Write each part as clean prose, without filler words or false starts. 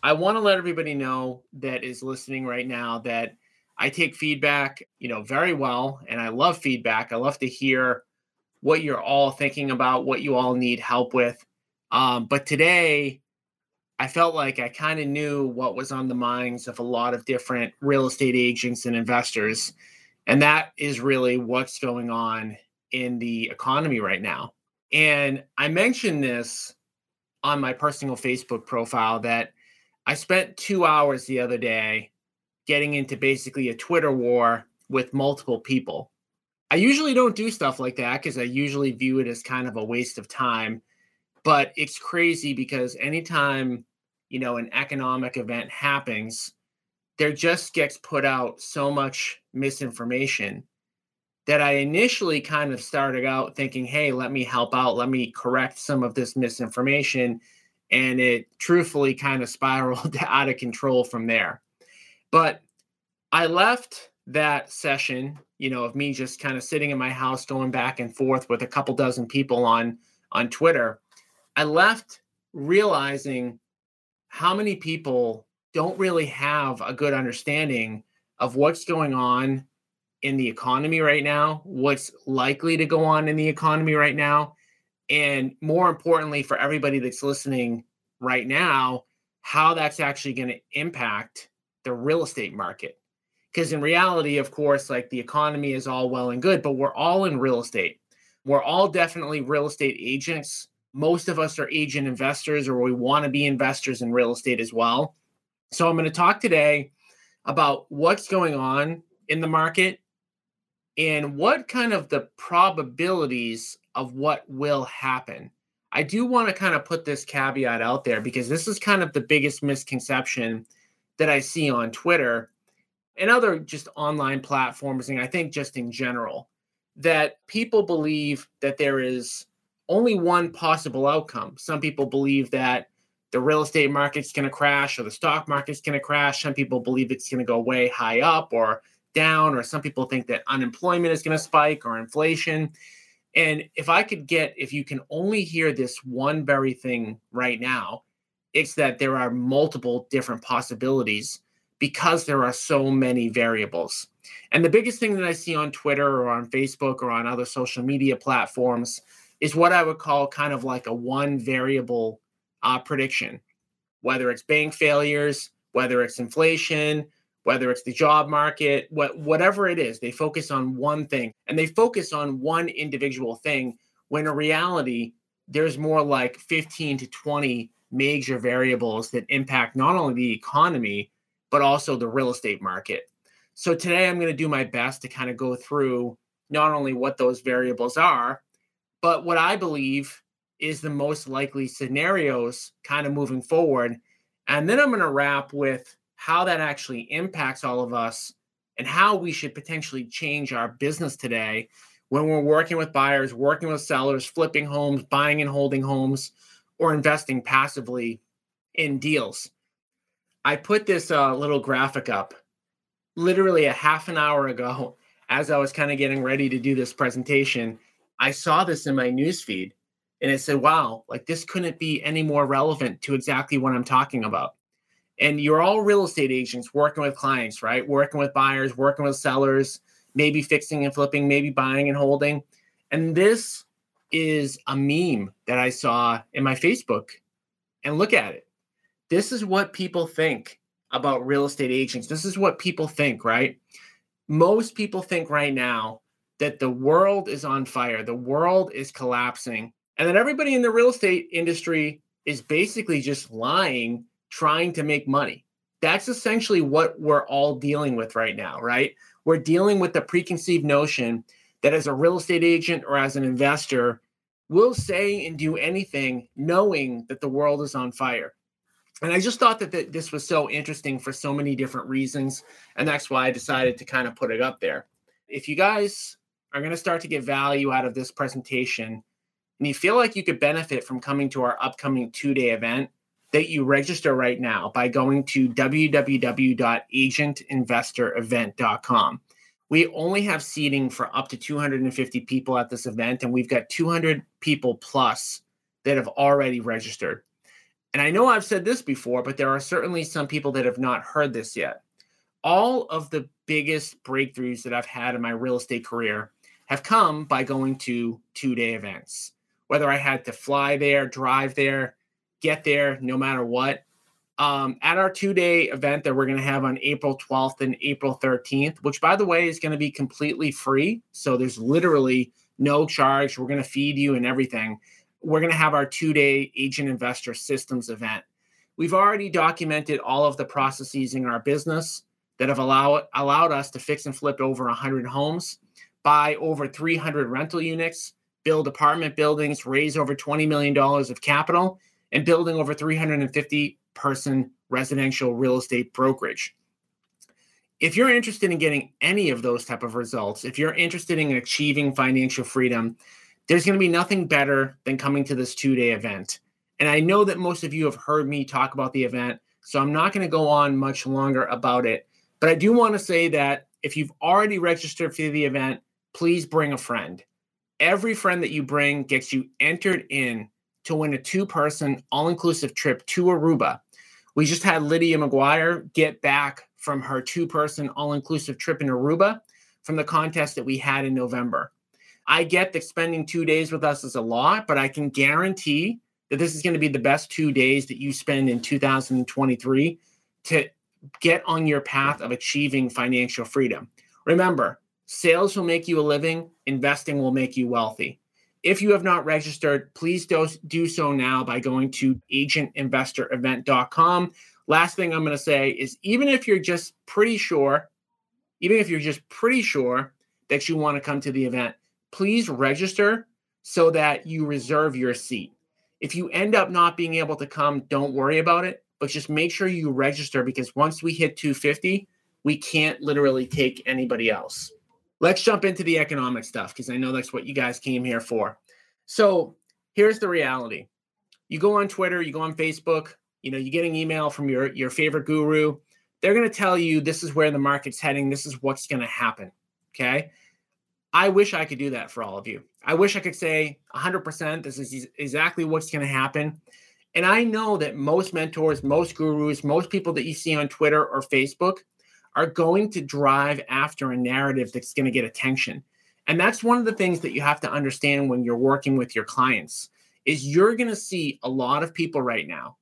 I want to let everybody know that is listening right now that I take feedback, very well, and I love feedback. I love to hear what you're all thinking about, what you all need help with. But today, I felt like I kind of knew what was on the minds of a lot of different real estate agents and investors. And that is really what's going on in the economy right now. And I mentioned this on my personal Facebook profile that I spent 2 hours the other day getting into basically a Twitter war with multiple people. I usually don't do stuff like that because I usually view it as kind of a waste of time, but it's crazy because anytime, an economic event happens, there just gets put out so much misinformation that I initially kind of started out thinking, hey, let me help out. Let me correct some of this misinformation. And it truthfully kind of spiraled out of control from there. But I left that session, of me just kind of sitting in my house, going back and forth with a couple dozen people on Twitter, I left realizing how many people don't really have a good understanding of what's going on in the economy right now, what's likely to go on in the economy right now. And more importantly, for everybody that's listening right now, how that's actually going to impact the real estate market. Because in reality, of course, like the economy is all well and good, but we're all in real estate. We're all definitely real estate agents. Most of us are agent investors, or we want to be investors in real estate as well. So I'm going to talk today about what's going on in the market and what kind of the probabilities of what will happen. I do want to kind of put this caveat out there because this is kind of the biggest misconception that I see on Twitter and other just online platforms, and I think just in general, that people believe that there is only one possible outcome. Some people believe that the real estate market's going to crash or the stock market's going to crash. Some people believe it's going to go way high up or down, or some people think that unemployment is going to spike or inflation. And if you can only hear this one very thing right now, it's that there are multiple different possibilities because there are so many variables. And the biggest thing that I see on Twitter or on Facebook or on other social media platforms is what I would call kind of like a one variable prediction, whether it's bank failures, whether it's inflation, whether it's the job market, whatever it is, they focus on one thing and they focus on one individual thing when in reality, there's more like 15 to 20 major variables that impact not only the economy, but also the real estate market. So today I'm going to do my best to kind of go through not only what those variables are, but what I believe is the most likely scenarios kind of moving forward. And then I'm going to wrap with how that actually impacts all of us and how we should potentially change our business today when we're working with buyers, working with sellers, flipping homes, buying and holding homes, or investing passively in deals. I put this little graphic up literally a half an hour ago as I was kind of getting ready to do this presentation. I saw this in my newsfeed and it said, wow, like this couldn't be any more relevant to exactly what I'm talking about. And you're all real estate agents working with clients, right? Working with buyers, working with sellers, maybe fixing and flipping, maybe buying and holding. And this is a meme that I saw in my Facebook. And look at it. This is what people think about real estate agents. This is what people think, right? Most people think right now that the world is on fire, the world is collapsing, and that everybody in the real estate industry is basically just lying, trying to make money. That's essentially what we're all dealing with right now, right? We're dealing with the preconceived notion that as a real estate agent or as an investor, we'll say and do anything knowing that the world is on fire. And I just thought that this was so interesting for so many different reasons. And that's why I decided to kind of put it up there. If you guys are going to start to get value out of this presentation and you feel like you could benefit from coming to our upcoming 2-day event, that you register right now by going to www.agentinvestorevent.com. We only have seating for up to 250 people at this event, and we've got 200 people plus that have already registered. And I know I've said this before, but there are certainly some people that have not heard this yet. All of the biggest breakthroughs that I've had in my real estate career have come by going to 2-day events. Whether I had to fly there, drive there, get there, no matter what. At our 2-day event that we're going to have on April 12th and April 13th, which, by the way, is going to be completely free. So there's literally no charge. We're going to feed you and everything. We're going to have our 2-day Agent Investor Systems event. We've already documented all of the processes in our business that have allowed us to fix and flip over 100 homes, buy over 300 rental units, build apartment buildings, raise over $20 million of capital, and building over 350-person residential real estate brokerage. If you're interested in getting any of those type of results, if you're interested in achieving financial freedom, there's going to be nothing better than coming to this 2-day event. And I know that most of you have heard me talk about the event, so I'm not going to go on much longer about it. But I do want to say that if you've already registered for the event, please bring a friend. Every friend that you bring gets you entered in to win a 2-person all-inclusive trip to Aruba. We just had Lydia McGuire get back from her 2-person all-inclusive trip in Aruba from the contest that we had in November. I get that spending 2 days with us is a lot, but I can guarantee that this is going to be the best 2 days that you spend in 2023 to get on your path of achieving financial freedom. Remember, sales will make you a living, investing will make you wealthy. If you have not registered, please do so now by going to agentinvestorevent.com. Last thing I'm going to say is even if you're just pretty sure that you want to come to the event, please register so that you reserve your seat. If you end up not being able to come, don't worry about it, but just make sure you register, because once we hit 250, we can't literally take anybody else. Let's jump into the economic stuff, because I know that's what you guys came here for. So here's the reality. You go on Twitter, you go on Facebook, you get an email from your favorite guru. They're going to tell you this is where the market's heading. This is what's going to happen, okay? I wish I could do that for all of you. I wish I could say 100% this is exactly what's going to happen. And I know that most mentors, most gurus, most people that you see on Twitter or Facebook are going to drive after a narrative that's going to get attention. And that's one of the things that you have to understand when you're working with your clients is you're going to see a lot of people right now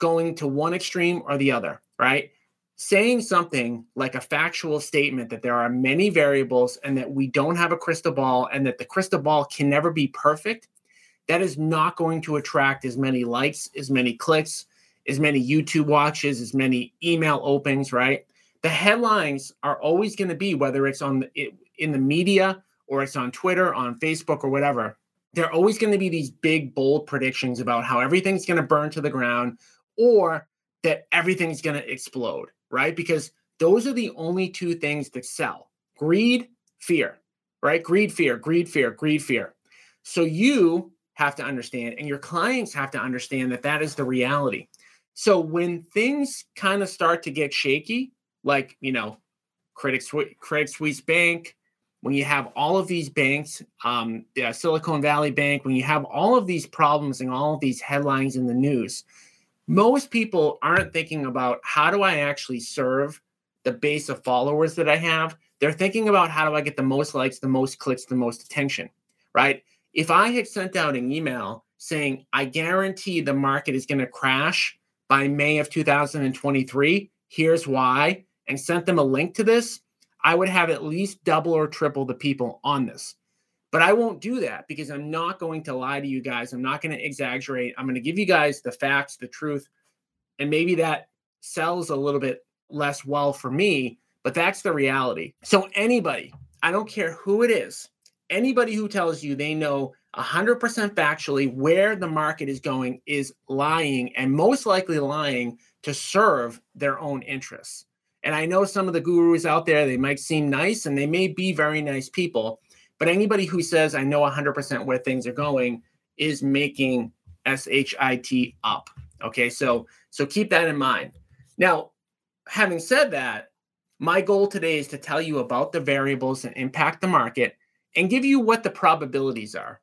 going to one extreme or the other, right? Saying something like a factual statement that there are many variables and that we don't have a crystal ball and that the crystal ball can never be perfect, that is not going to attract as many likes, as many clicks, as many YouTube watches, as many email opens, right? The headlines are always going to be, whether it's in the media or it's on Twitter, on Facebook or whatever, they're always going to be these big, bold predictions about how everything's going to burn to the ground or that everything's going to explode, right? Because those are the only two things that sell. Greed, fear, right? Greed, fear, greed, fear, greed, fear. So you have to understand, and your clients have to understand that that is the reality. So when things kind of start to get shaky, like, Credit Suisse Bank, when you have all of these banks, Silicon Valley Bank, when you have all of these problems and all of these headlines in the news, most people aren't thinking about how do I actually serve the base of followers that I have? They're thinking about how do I get the most likes, the most clicks, the most attention, right? If I had sent out an email saying, I guarantee the market is going to crash by May of 2023, here's why, and sent them a link to this, I would have at least double or triple the people on this. But I won't do that because I'm not going to lie to you guys. I'm not going to exaggerate. I'm going to give you guys the facts, the truth, and maybe that sells a little bit less well for me, but that's the reality. So anybody, I don't care who it is, anybody who tells you they know 100% factually where the market is going is lying, and most likely lying to serve their own interests. And I know some of the gurus out there, they might seem nice and they may be very nice people, but anybody who says, I know 100% where things are going, is making SHIT up. Okay, so keep that in mind. Now, having said that, my goal today is to tell you about the variables that impact the market and give you what the probabilities are.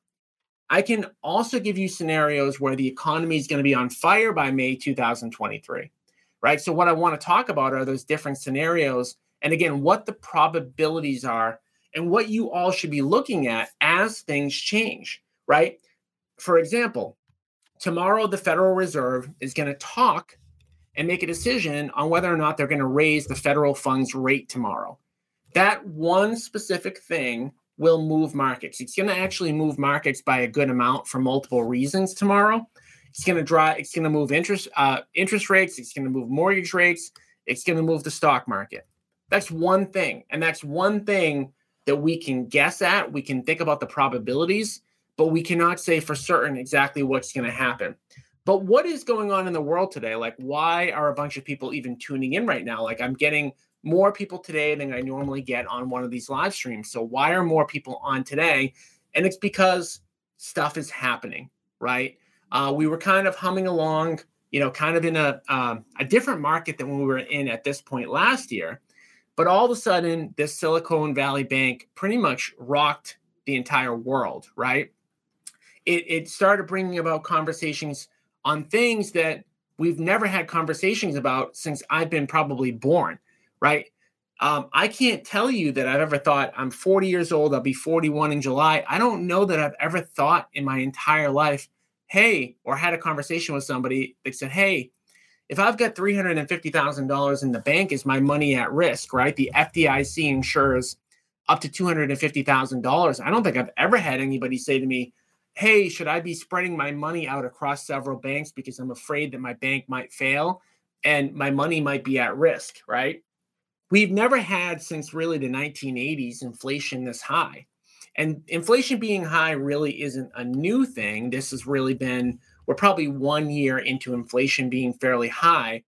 I can also give you scenarios where the economy is going to be on fire by May 2023, right? So what I want to talk about are those different scenarios, and again, what the probabilities are and what you all should be looking at as things change, right? For example, tomorrow the Federal Reserve is going to talk and make a decision on whether or not they're going to raise the federal funds rate tomorrow. That one specific thing will move markets. It's going to actually move markets by a good amount for multiple reasons tomorrow. It's going to move interest rates. It's going to move mortgage rates. It's going to move the stock market. That's one thing. And that's one thing that we can guess at. We can think about the probabilities, but we cannot say for certain exactly what's going to happen. But what is going on in the world today? Like, why are a bunch of people even tuning in right now? Like, I'm getting more people today than I normally get on one of these live streams. So why are more people on today? And it's because stuff is happening, right? We were kind of humming along, you know, kind of in a different market than we were in at this point last year. But all of a sudden, this Silicon Valley Bank pretty much rocked the entire world, right? It started bringing about conversations on things that we've never had conversations about since I've been probably born, right? I can't tell you that I've ever thought, I'm 40 years old, I'll be 41 in July. I don't know that I've ever thought in my entire life, hey, or had a conversation with somebody that said, hey, if I've got $350,000 in the bank, is my money at risk, right? The FDIC insures up to $250,000. I don't think I've ever had anybody say to me, hey, should I be spreading my money out across several banks because I'm afraid that my bank might fail and my money might be at risk, right? We've never had, since really the 1980s, inflation this high. And inflation being high really isn't a new thing. This has really been, we're probably 1 year into inflation being fairly high,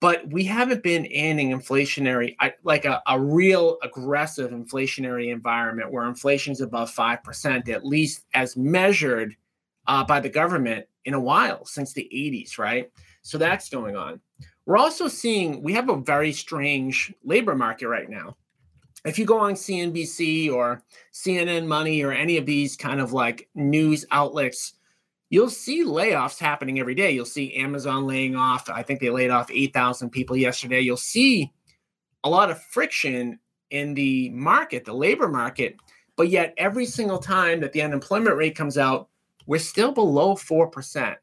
but we haven't been in an inflationary, like a real aggressive inflationary environment where inflation's above 5%, at least as measured by the government, in a while, since the 80s, right? So that's going on. We're also seeing, we have a very strange labor market right now. If you go on CNBC or CNN Money or any of these kind of like news outlets, you'll see layoffs happening every day. You'll see Amazon laying off. I think they laid off 8,000 people yesterday. You'll see a lot of friction in the market, the labor market. But yet every single time that the unemployment rate comes out, we're still below 4%,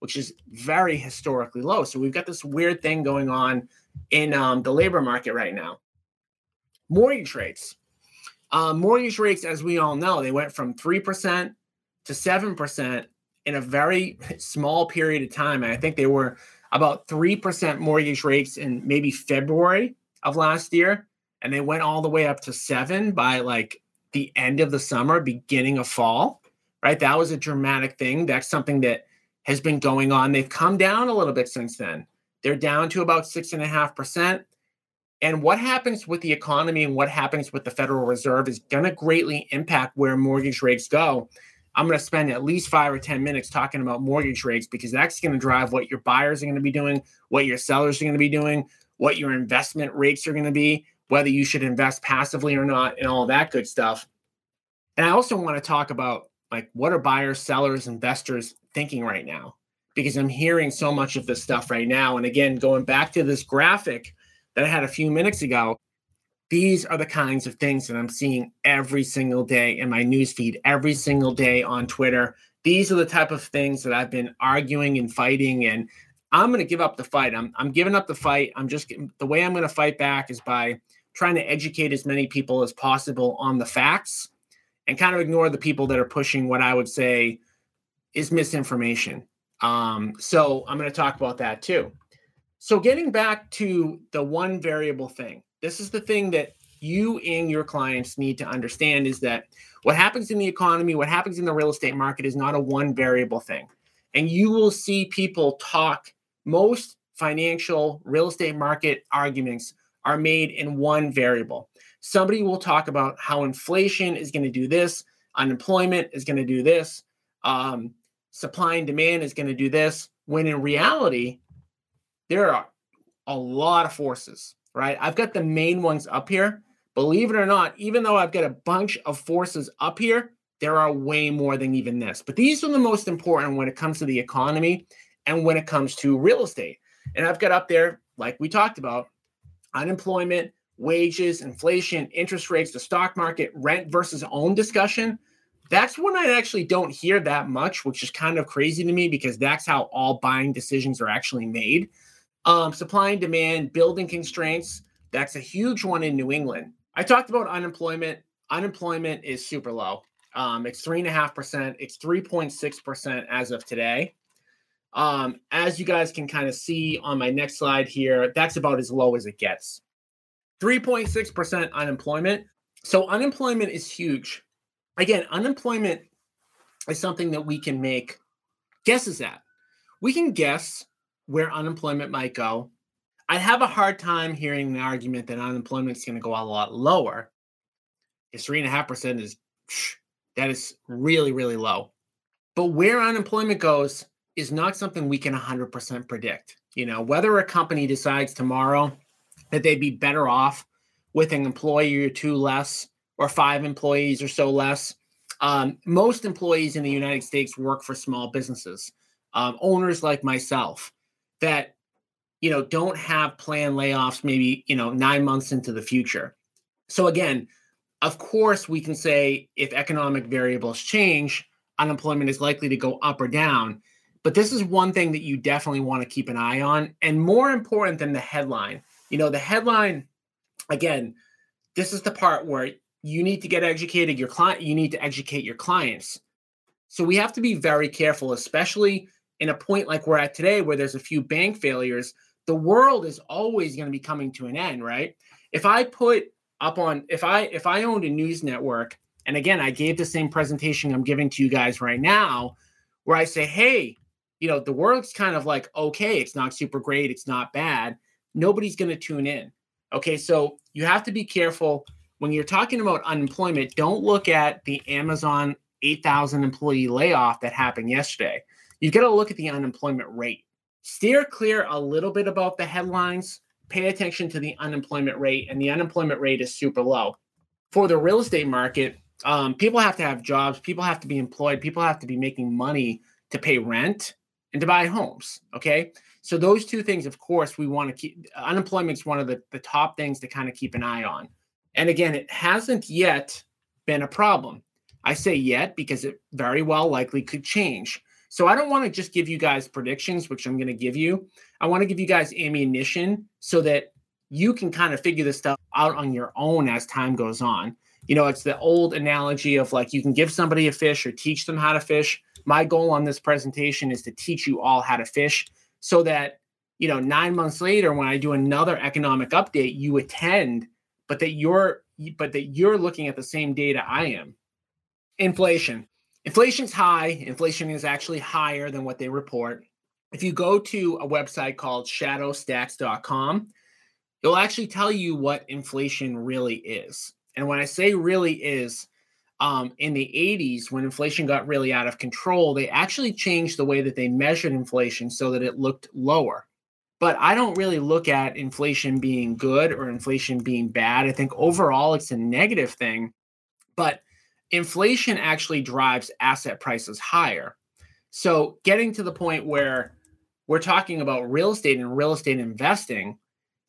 which is very historically low. So we've got this weird thing going on in the labor market right now. Mortgage rates. Mortgage rates, as we all know, they went from 3% to 7%. In a very small period of time. And I think they were about 3% mortgage rates in maybe February of last year. And they went all the way up to 7% by like the end of the summer, beginning of fall, right? That was a dramatic thing. That's something that has been going on. They've come down a little bit since then. They're down to about 6.5%. And what happens with the economy and what happens with the Federal Reserve is going to greatly impact where mortgage rates go. I'm going to spend at least 5 or 10 minutes talking about mortgage rates, because that's going to drive what your buyers are going to be doing, what your sellers are going to be doing, what your investment rates are going to be, whether you should invest passively or not, and all that good stuff. And I also want to talk about, like, what are buyers, sellers, investors thinking right now? Because I'm hearing so much of this stuff right now. And again, going back to this graphic that I had a few minutes ago, these are the kinds of things that I'm seeing every single day in my newsfeed, every single day on Twitter. These are the type of things that I've been arguing and fighting, and I'm going to give up the fight. I'm giving up the fight. The way I'm going to fight back is by trying to educate as many people as possible on the facts and kind of ignore the people that are pushing what I would say is misinformation. So I'm going to talk about that too. So getting back to the one variable thing. This is the thing that you and your clients need to understand is that what happens in the economy, what happens in the real estate market is not a one variable thing. And you will see people talk. Most financial real estate market arguments are made in one variable. Somebody will talk about how inflation is going to do this, unemployment is going to do this, supply and demand is going to do this, when in reality, there are a lot of forces, right? I've got the main ones up here. Believe it or not, even though I've got a bunch of forces up here, there are way more than even this. But these are the most important when it comes to the economy and when it comes to real estate. And I've got up there, like we talked about, unemployment, wages, inflation, interest rates, the stock market, rent versus own discussion. That's one I actually don't hear that much, which is kind of crazy to me because that's how all buying decisions are actually made. Supply and demand, building constraints. That's a huge one in New England. I talked about unemployment. Unemployment is super low. It's 3.5%. It's 3.6% as of today. As you guys can kind of see on my next slide here, that's about as low as it gets. 3.6% unemployment. So unemployment is huge. Again, unemployment is something that we can make guesses at. We can guess where unemployment might go. I have a hard time hearing the argument that unemployment is going to go a lot lower. It's 3.5% is really, really low. But where unemployment goes is not something we can 100% predict. You know, whether a company decides tomorrow that they'd be better off with an employee or two less or five employees or so less. Most employees in the United States work for small businesses, owners like myself that, you know, don't have planned layoffs maybe, 9 months into the future. So again, of course, we can say if economic variables change, unemployment is likely to go up or down. But this is one thing that you definitely want to keep an eye on. And more important than the headline, the headline, again, this is the part where you need to get educated. You need to educate your clients. So we have to be very careful, especially in a point like we're at today where there's a few bank failures. The world is always going to be coming to an end, right? If I put up on, if I owned a news network, and again, I gave the same presentation I'm giving to you guys right now, where I say, hey, the world's kind of like, okay, it's not super great. It's not bad. Nobody's going to tune in. Okay. So you have to be careful when you're talking about unemployment. Don't look at the Amazon 8,000 employee layoff that happened yesterday. You got to look at the unemployment rate. Steer clear a little bit about the headlines. Pay attention to the unemployment rate, and the unemployment rate is super low. For the real estate market, people have to have jobs. People have to be employed. People have to be making money to pay rent and to buy homes. Okay. So those two things, of course, we want to keep. Unemployment is one of the top things to kind of keep an eye on. And again, it hasn't yet been a problem. I say yet because it very well likely could change. So I don't want to just give you guys predictions, which I'm going to give you. I want to give you guys ammunition so that you can kind of figure this stuff out on your own as time goes on. It's the old analogy of like you can give somebody a fish or teach them how to fish. My goal on this presentation is to teach you all how to fish so that, 9 months later, when I do another economic update, you attend, but that you're looking at the same data I am. Inflation. Inflation's high. Inflation is actually higher than what they report. If you go to a website called ShadowStats.com, it'll actually tell you what inflation really is. And when I say really is, in the 80s, when inflation got really out of control, they actually changed the way that they measured inflation so that it looked lower. But I don't really look at inflation being good or inflation being bad. I think overall it's a negative thing, but inflation actually drives asset prices higher. So getting to the point where we're talking about real estate and real estate investing,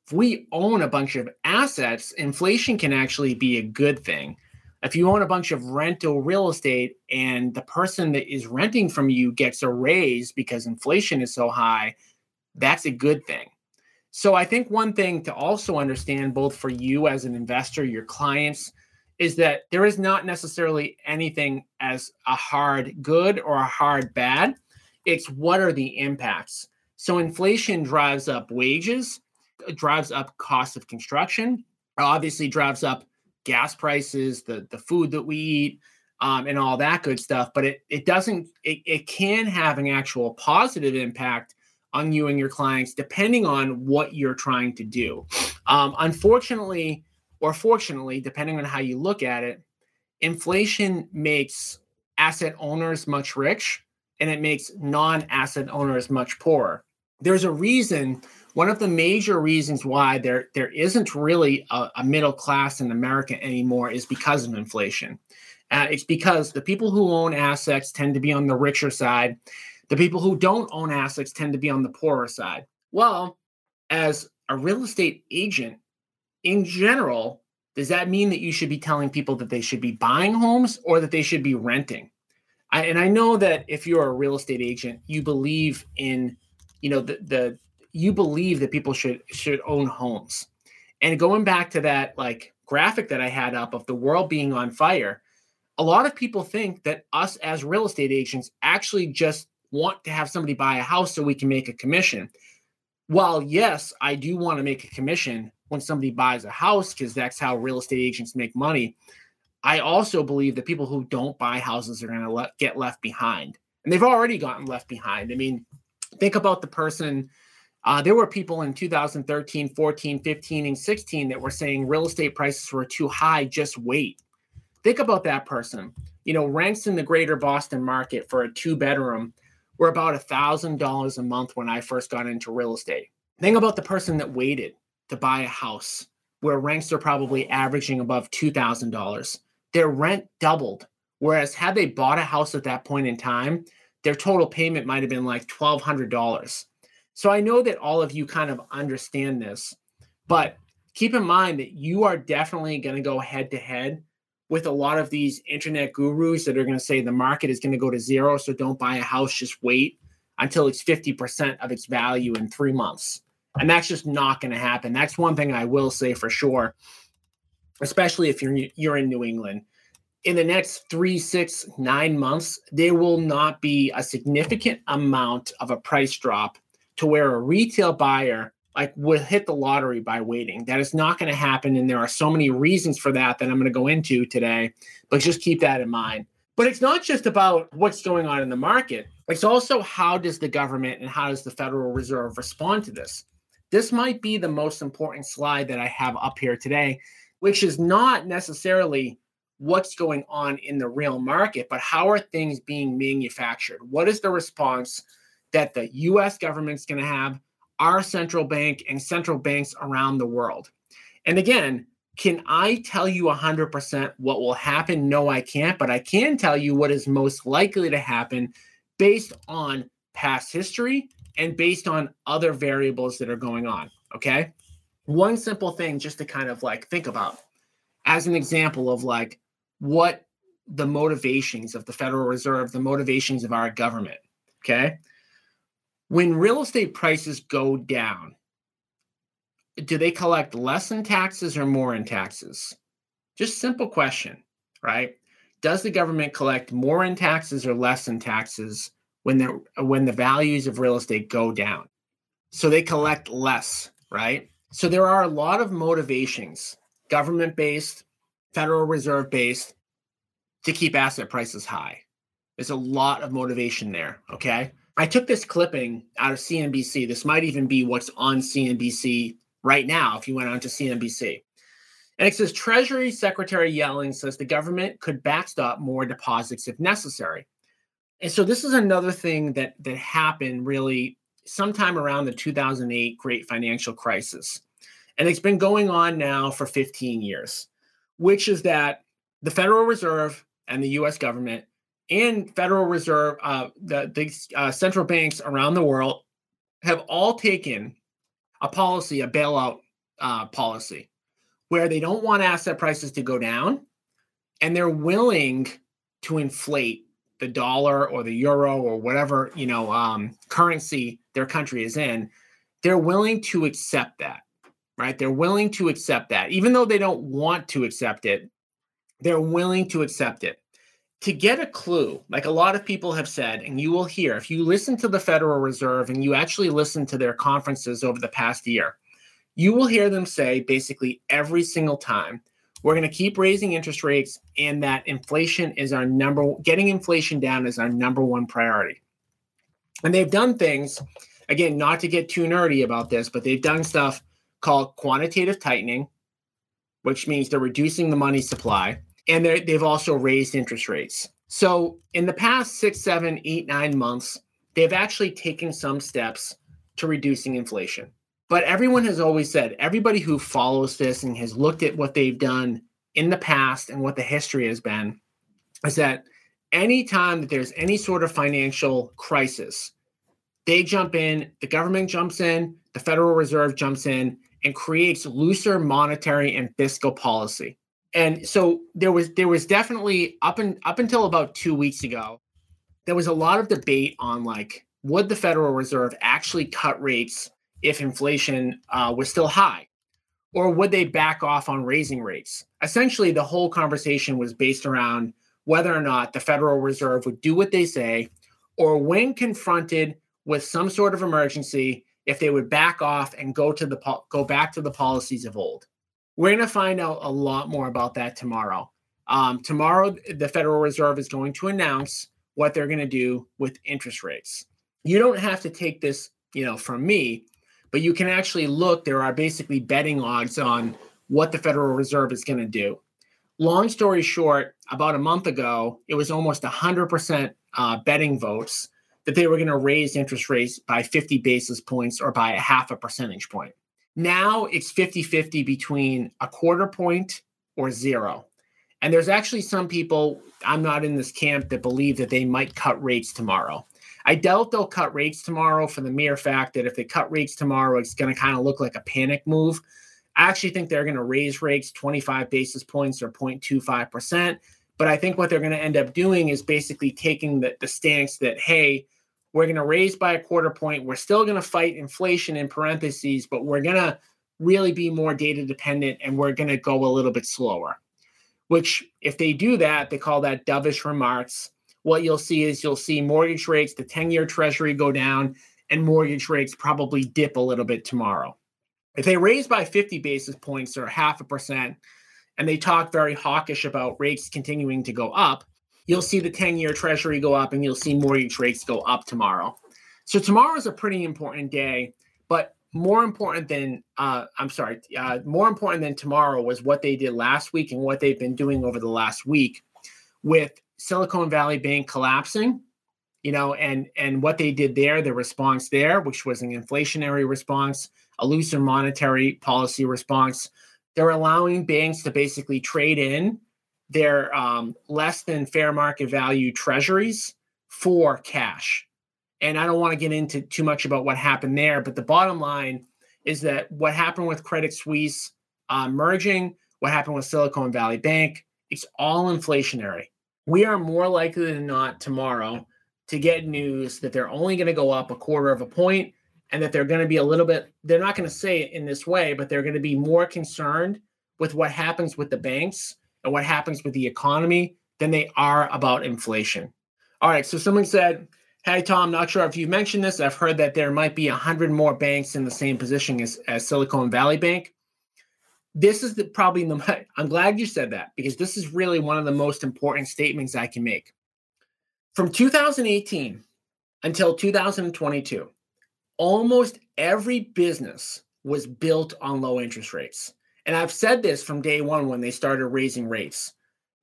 if we own a bunch of assets, inflation can actually be a good thing. If you own a bunch of rental real estate and the person that is renting from you gets a raise because inflation is so high, that's a good thing. So I think one thing to also understand, both for you as an investor, your clients, is that there is not necessarily anything as a hard good or a hard bad. It's what are the impacts. So inflation drives up wages, drives up cost of construction, obviously drives up gas prices, the food that we eat, and all that good stuff. But it can have an actual positive impact on you and your clients, depending on what you're trying to do. Unfortunately, or fortunately, depending on how you look at it, inflation makes asset owners much rich, and it makes non-asset owners much poorer. There's a reason, one of the major reasons why there isn't really a middle class in America anymore is because of inflation. It's because the people who own assets tend to be on the richer side. The people who don't own assets tend to be on the poorer side. Well, as a real estate agent in general, does that mean that you should be telling people that they should be buying homes or that they should be renting? I know that if you're a real estate agent, you believe in, you believe that people should own homes. And going back to that like graphic that I had up of the world being on fire, a lot of people think that us as real estate agents actually just want to have somebody buy a house so we can make a commission. While yes, I do want to make a commission when somebody buys a house, because that's how real estate agents make money, I also believe that people who don't buy houses are going to get left behind. And they've already gotten left behind. I mean, think about the person, there were people in 2013, 14, 15, and 16 that were saying real estate prices were too high, just wait. Think about that person. You know, rents in the greater Boston market for a 2-bedroom were about $1,000 a month when I first got into real estate. Think about the person that waited to buy a house where rents are probably averaging above $2,000. Their rent doubled. Whereas had they bought a house at that point in time, their total payment might have been like $1,200. So I know that all of you kind of understand this, but keep in mind that you are definitely going to go head to head with a lot of these internet gurus that are going to say the market is going to go to zero, so don't buy a house, just wait until it's 50% of its value in 3 months. And that's just not going to happen. That's one thing I will say for sure, especially if you're in New England. In the next 3, 6, 9 months, there will not be a significant amount of a price drop to where a retail buyer like will hit the lottery by waiting. That is not going to happen. And there are so many reasons for that I'm going to go into today, but just keep that in mind. But it's not just about what's going on in the market. It's also how does the government and how does the Federal Reserve respond to this? This might be the most important slide that I have up here today, which is not necessarily what's going on in the real market, but how are things being manufactured? What is the response that the U.S. government's going to have, our central bank, and central banks around the world? And again, can I tell you 100% what will happen? No, I can't, but I can tell you what is most likely to happen based on past history and based on other variables that are going on, okay? One simple thing just to kind of like think about as an example of like what the motivations of the Federal Reserve, the motivations of our government, okay? When real estate prices go down, do they collect less in taxes or more in taxes? Just simple question, right? Does the government collect more in taxes or less in taxes when the values of real estate go down? So they collect less, right? So there are a lot of motivations, government-based, Federal Reserve-based, to keep asset prices high. There's a lot of motivation there, okay? I took this clipping out of CNBC. This might even be what's on CNBC right now if you went on to CNBC. And it says, Treasury Secretary Yellen says the government could backstop more deposits if necessary. And so this is another thing that happened really sometime around the 2008 Great Financial Crisis. And it's been going on now for 15 years, which is that the Federal Reserve and the U.S. government and Federal Reserve, the central banks around the world have all taken a policy, a bailout policy, where they don't want asset prices to go down, and they're willing to inflate the dollar or the euro or whatever currency their country is in. They're willing to accept that, right? They're willing to accept that. Even though they don't want to accept it, they're willing to accept it. To get a clue, like a lot of people have said, and you will hear, if you listen to the Federal Reserve and you actually listen to their conferences over the past year, you will hear them say basically every single time, we're going to keep raising interest rates and that inflation is our getting inflation down is our number one priority. And they've done things, again, not to get too nerdy about this, but they've done stuff called quantitative tightening, which means they're reducing the money supply. And they've also raised interest rates. So in the past 6, 7, 8, 9 months, they've actually taken some steps to reducing inflation. But everyone has always said, everybody who follows this and has looked at what they've done in the past and what the history has been, is that any time that there's any sort of financial crisis, they jump in, the government jumps in, the Federal Reserve jumps in and creates looser monetary and fiscal policy. And so there was definitely up until about 2 weeks ago, there was a lot of debate on like, would the Federal Reserve actually cut rates if inflation was still high? Or would they back off on raising rates? Essentially, the whole conversation was based around whether or not the Federal Reserve would do what they say, or when confronted with some sort of emergency, if they would back off and go back to the policies of old. We're going to find out a lot more about that tomorrow. Tomorrow, the Federal Reserve is going to announce what they're going to do with interest rates. You don't have to take this, from me, but you can actually look. There are basically betting odds on what the Federal Reserve is going to do. Long story short, about a month ago, it was almost 100% betting votes that they were going to raise interest rates by 50 basis points or by a half a percentage point. Now it's 50-50 between a quarter point or zero. And there's actually some people, I'm not in this camp, that believe that they might cut rates tomorrow. I doubt they'll cut rates tomorrow for the mere fact that if they cut rates tomorrow, it's going to kind of look like a panic move. I actually think they're going to raise rates 25 basis points or 0.25%. But I think what they're going to end up doing is basically taking the stance that, hey, we're going to raise by a quarter point. We're still going to fight inflation in parentheses, but we're going to really be more data dependent and we're going to go a little bit slower, which if they do that, they call that dovish remarks. What you'll see is you'll see mortgage rates, the 10-year treasury go down and mortgage rates probably dip a little bit tomorrow. If they raise by 50 basis points or 0.5% and they talk very hawkish about rates continuing to go up, you'll see the 10-year treasury go up and you'll see mortgage rates go up tomorrow. So tomorrow is a pretty important day, but more important than tomorrow was what they did last week and what they've been doing over the last week with Silicon Valley Bank collapsing, and what they did there, the response there, which was an inflationary response, a looser monetary policy response. They're allowing banks to basically trade in their less than fair market value treasuries for cash. And I don't want to get into too much about what happened there, but the bottom line is that what happened with Credit Suisse merging, what happened with Silicon Valley Bank, it's all inflationary. We are more likely than not tomorrow to get news that they're only going to go up a quarter of a point and that they're going to be a little bit, they're not going to say it in this way, but they're going to be more concerned with what happens with the banks and what happens with the economy than they are about inflation. All right, so someone said, hey, Tom, not sure if you mentioned this. I've heard that there might be 100 more banks in the same position as Silicon Valley Bank. This is I'm glad you said that because this is really one of the most important statements I can make. From 2018 until 2022, almost every business was built on low interest rates. And I've said this from day one when they started raising rates.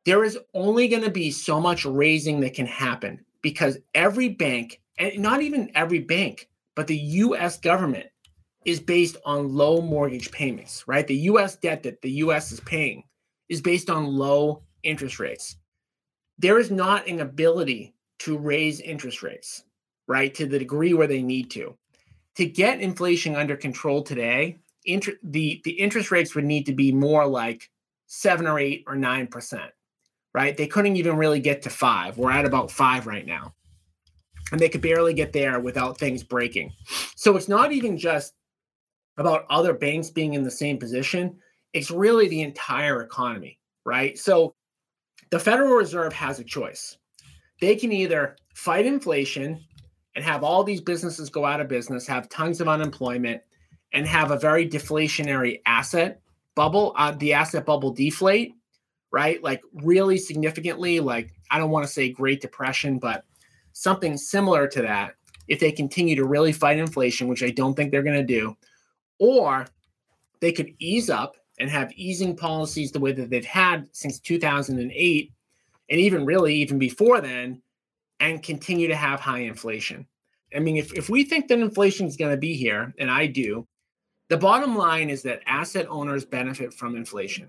There is only going to be so much raising that can happen because every bank, and not even every bank, but the U.S. government is based on low mortgage payments, right? The U.S. debt that the U.S. is paying is based on low interest rates. There is not an ability to raise interest rates, right, to the degree where they need to. To get inflation under control today, the interest rates would need to be more like 7 or 8 or 9%, right? They couldn't even really get to 5. We're at about 5 right now. And they could barely get there without things breaking. So it's not even just about other banks being in the same position. It's really the entire economy, right? So the Federal Reserve has a choice. They can either fight inflation and have all these businesses go out of business, have tons of unemployment, and have a very deflationary asset bubble, the asset bubble deflate, right? Like really significantly, like I don't want to say Great Depression, but something similar to that if they continue to really fight inflation, which I don't think they're going to do. Or they could ease up and have easing policies the way that they've had since 2008, and even really even before then, and continue to have high inflation. I mean, if we think that inflation is going to be here, and I do, the bottom line is that asset owners benefit from inflation.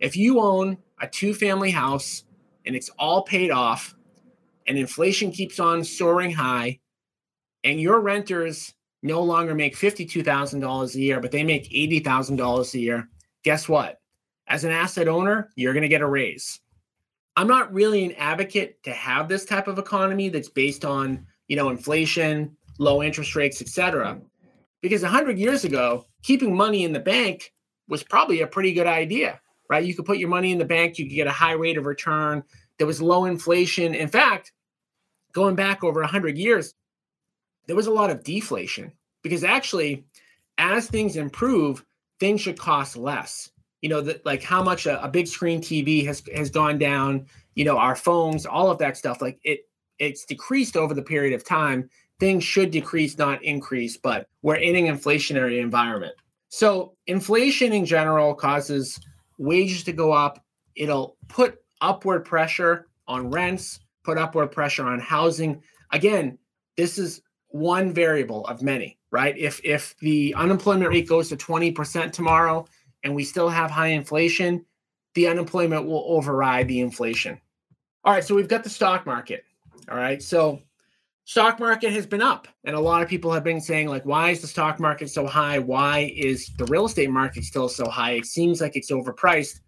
If you own a two-family house and it's all paid off and inflation keeps on soaring high and your renters no longer make $52,000 a year, but they make $80,000 a year, guess what? As an asset owner, you're going to get a raise. I'm not really an advocate to have this type of economy that's based on, you know, inflation, low interest rates, et cetera, because 100 years ago, keeping money in the bank was probably a pretty good idea, right? You could put your money in the bank, you could get a high rate of return. There was low inflation. In fact, going back over 100 years, there was a lot of deflation because actually, as things improve, things should cost less. You know, like how much a big screen TV has gone down, you know, our phones, all of that stuff, like it's decreased over the period of time. Things should decrease, not increase, but we're in an inflationary environment. So inflation in general causes wages to go up. It'll put upward pressure on rents, put upward pressure on housing. Again, this is one variable of many, right? If the unemployment rate goes to 20% tomorrow and we still have high inflation, the unemployment will override the inflation. All right, so we've got the stock market. All right, so stock market has been up. And a lot of people have been saying, like, why is the stock market so high? Why is the real estate market still so high? It seems like it's overpriced.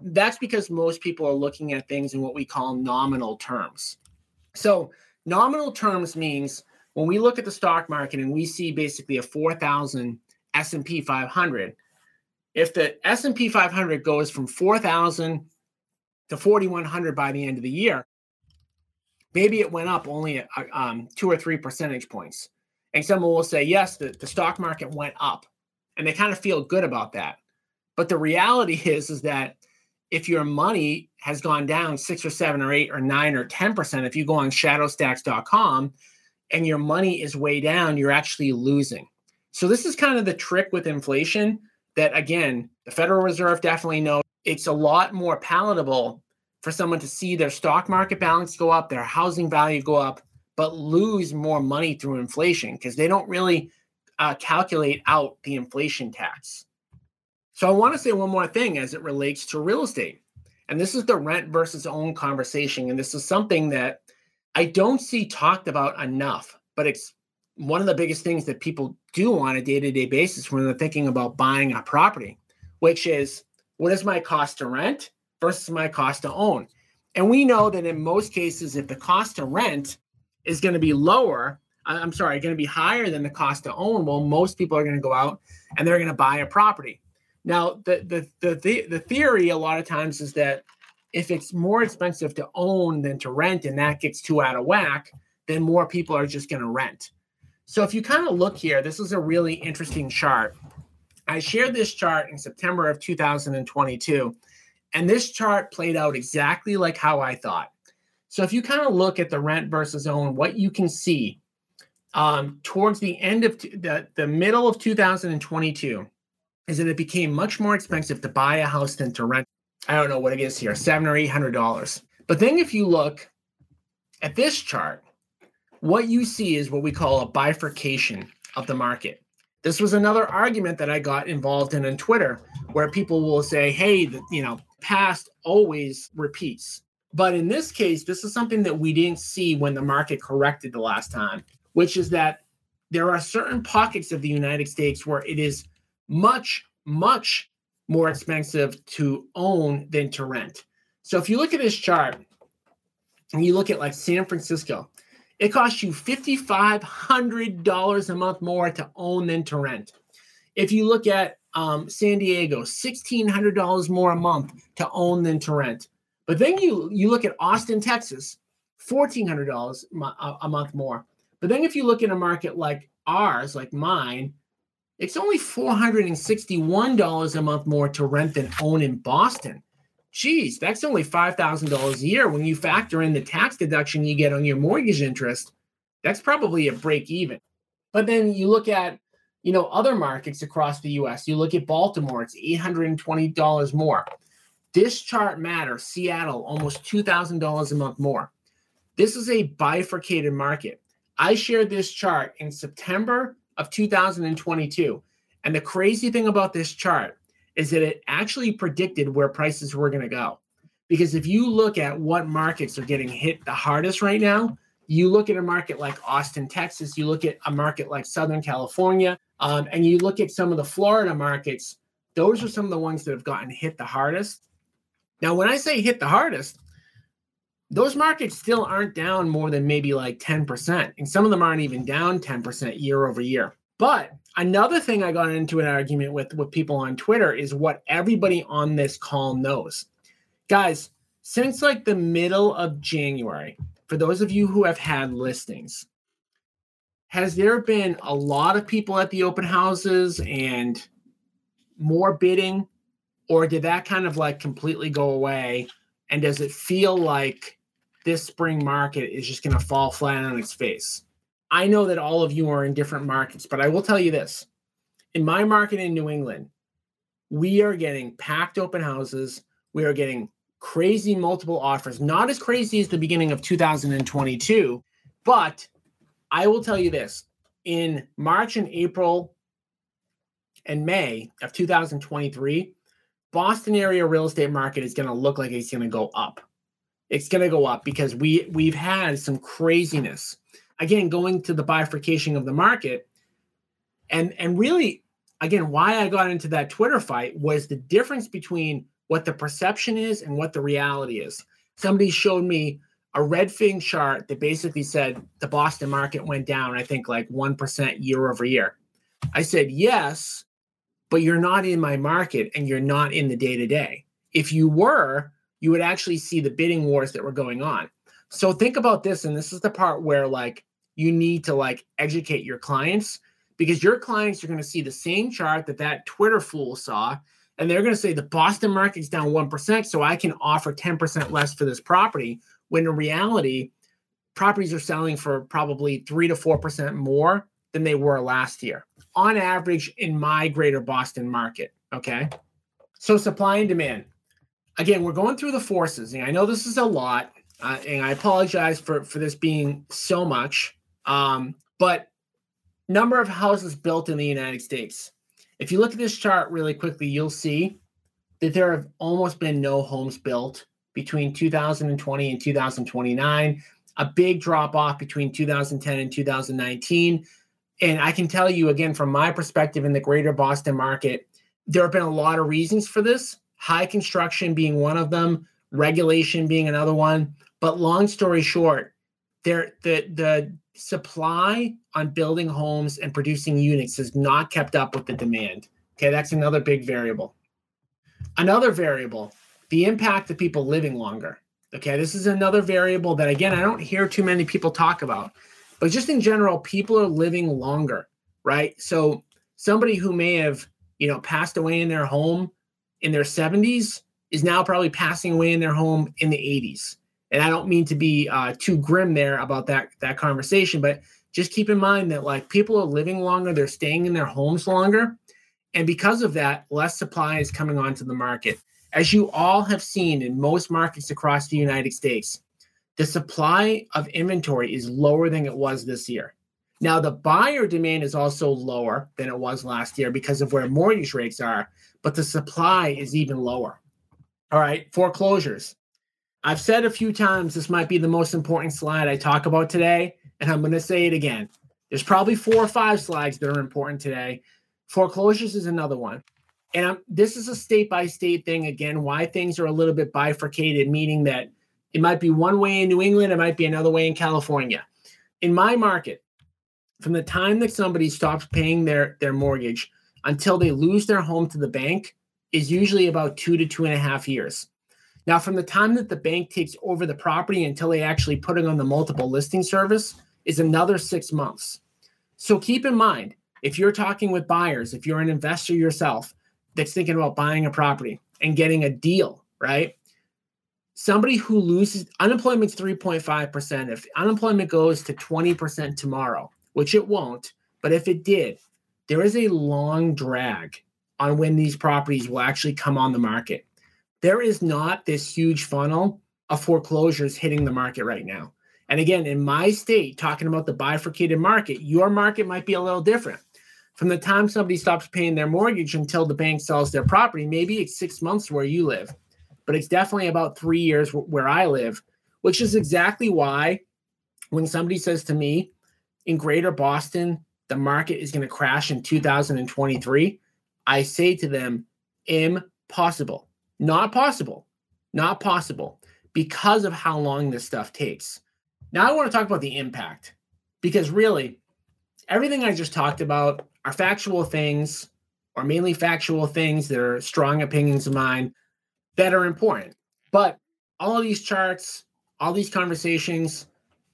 That's because most people are looking at things in what we call nominal terms. So nominal terms means when we look at the stock market and we see basically a 4,000 S&P 500, if the S&P 500 goes from 4,000 to 4,100 by the end of the year, maybe it went up only 2 or 3 percentage points. And someone will say, yes, the stock market went up. And they kind of feel good about that. But the reality is that if your money has gone down 6 or 7 or 8 or 9 or 10%, if you go on shadowstats.com, and your money is way down, you're actually losing. So this is kind of the trick with inflation that, again, the Federal Reserve definitely knows. It's a lot more palatable for someone to see their stock market balance go up, their housing value go up, but lose more money through inflation because they don't really calculate out the inflation tax. So I want to say one more thing as it relates to real estate. And this is the rent versus own conversation. And this is something that I don't see talked about enough, but it's one of the biggest things that people do on a day-to-day basis when they're thinking about buying a property, which is, what is my cost to rent versus my cost to own? And we know that in most cases, if the cost to rent is going to be higher than the cost to own, well, most people are going to go out and they're going to buy a property. Now, the theory a lot of times is that if it's more expensive to own than to rent, and that gets too out of whack, then more people are just going to rent. So if you kind of look here, this is a really interesting chart. I shared this chart in September of 2022, and this chart played out exactly like how I thought. So if you kind of look at the rent versus own, what you can see towards the end of the middle of 2022 is that it became much more expensive to buy a house than to rent. I don't know what it is here, $700 or $800. But then if you look at this chart, what you see is what we call a bifurcation of the market. This was another argument that I got involved in on Twitter, where people will say, hey, you know, past always repeats. But in this case, this is something that we didn't see when the market corrected the last time, which is that there are certain pockets of the United States where it is much, much more expensive to own than to rent. So if you look at this chart and you look at like San Francisco, it costs you $5,500 a month more to own than to rent. If you look at San Diego, $1,600 more a month to own than to rent. But then you look at Austin, Texas, $1,400 a month more. But then if you look at a market like ours, like mine, It's only $461 a month more to rent than own in Boston. Geez, that's only $5,000 a year. When you factor in the tax deduction you get on your mortgage interest, that's probably a break even. But then you look at, you know, other markets across the U.S. You look at Baltimore, it's $820 more. This chart matters. Seattle, almost $2,000 a month more. This is a bifurcated market. I shared this chart in September of 2022. And the crazy thing about this chart is that it actually predicted where prices were going to go. Because if you look at what markets are getting hit the hardest right now, you look at a market like Austin, Texas, you look at a market like Southern California, and you look at some of the Florida markets, those are some of the ones that have gotten hit the hardest. Now, when I say hit the hardest, those markets still aren't down more than maybe like 10%. And some of them aren't even down 10% year over year. But another thing I got into an argument with people on Twitter is what everybody on this call knows. Guys, since like the middle of January, for those of you who have had listings, has there been a lot of people at the open houses and more bidding? Or did that kind of like completely go away? And does it feel like this spring market is just going to fall flat on its face? I know that all of you are in different markets, but I will tell you this. In my market in New England, we are getting packed open houses. We are getting crazy multiple offers, not as crazy as the beginning of 2022, but I will tell you this. In March and April and May of 2023, Boston area real estate market is going to look like it's going to go up. It's going to go up because we've had some craziness. Again, going to the bifurcation of the market. And really, again, why I got into that Twitter fight was the difference between what the perception is and what the reality is. Somebody showed me a red fig chart that basically said the Boston market went down, I think like 1% year over year. I said, yes, but you're not in my market and you're not in the day-to-day. If you were, you would actually see the bidding wars that were going on. So think about this, and this is the part where like you need to like educate your clients, because your clients are going to see the same chart that Twitter fool saw, and they're going to say the Boston market's down 1%, so I can offer 10% less for this property, when in reality, properties are selling for probably 3 to 4% more than they were last year, on average in my greater Boston market, okay? So supply and demand. Again, we're going through the forces, and I know this is a lot, and I apologize for this being so much, but number of houses built in the United States. If you look at this chart really quickly, you'll see that there have almost been no homes built between 2020 and 2029, a big drop-off between 2010 and 2019. And I can tell you, again, from my perspective in the greater Boston market, there have been a lot of reasons for this, high construction being one of them, regulation being another one. But long story short, the supply on building homes and producing units has not kept up with the demand. Okay, that's another big variable. Another variable, the impact of people living longer. Okay, this is another variable that, again, I don't hear too many people talk about. But just in general, people are living longer, right? So somebody who may have, you know, passed away in their home in their 70s is now probably passing away in their home in the 80s. And I don't mean to be too grim there about that conversation, but just keep in mind that like people are living longer, they're staying in their homes longer. And because of that, less supply is coming onto the market. As you all have seen in most markets across the United States, the supply of inventory is lower than it was this year. Now, the buyer demand is also lower than it was last year because of where mortgage rates are, but the supply is even lower. All right, foreclosures. I've said a few times this might be the most important slide I talk about today, and I'm going to say it again. There's probably 4 or 5 slides that are important today. Foreclosures is another one. And this is a state-by-state thing, again, why things are a little bit bifurcated, meaning that it might be one way in New England. It might be another way in California. In my market, from the time that somebody stops paying their mortgage until they lose their home to the bank is usually about 2 to 2.5 years. Now, from the time that the bank takes over the property until they actually put it on the multiple listing service is another 6 months. So keep in mind, If you're talking with buyers, if you're an investor yourself that's thinking about buying a property and getting a deal, right? Somebody who loses, unemployment's 3.5%. If unemployment goes to 20% tomorrow, which it won't, but if it did, there is a long drag on when these properties will actually come on the market. There is not this huge funnel of foreclosures hitting the market right now. And again, in my state, talking about the bifurcated market, your market might be a little different. From the time somebody stops paying their mortgage until the bank sells their property, maybe it's 6 months where you live, but it's definitely about 3 years where I live, which is exactly why when somebody says to me, in Greater Boston, the market is going to crash in 2023, I say to them, impossible, not possible, not possible, because of how long this stuff takes. Now I want to talk about the impact, because really everything I just talked about are factual things, or mainly factual things that are strong opinions of mine that are important. But all of these charts, all these conversations,